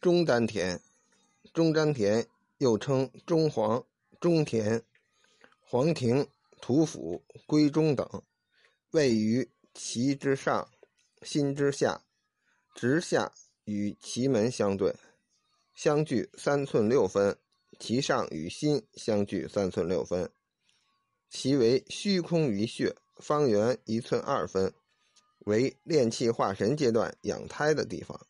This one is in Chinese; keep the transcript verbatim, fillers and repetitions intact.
中丹田，中丹田又称中黄、中田、黄庭、土府、归中等，位于脐之上，心之下，直下与脐门相对，相距三寸六分，其上与心相距三寸六分，其为虚空于穴，方圆一寸二分，为炼气化神阶段养胎的地方。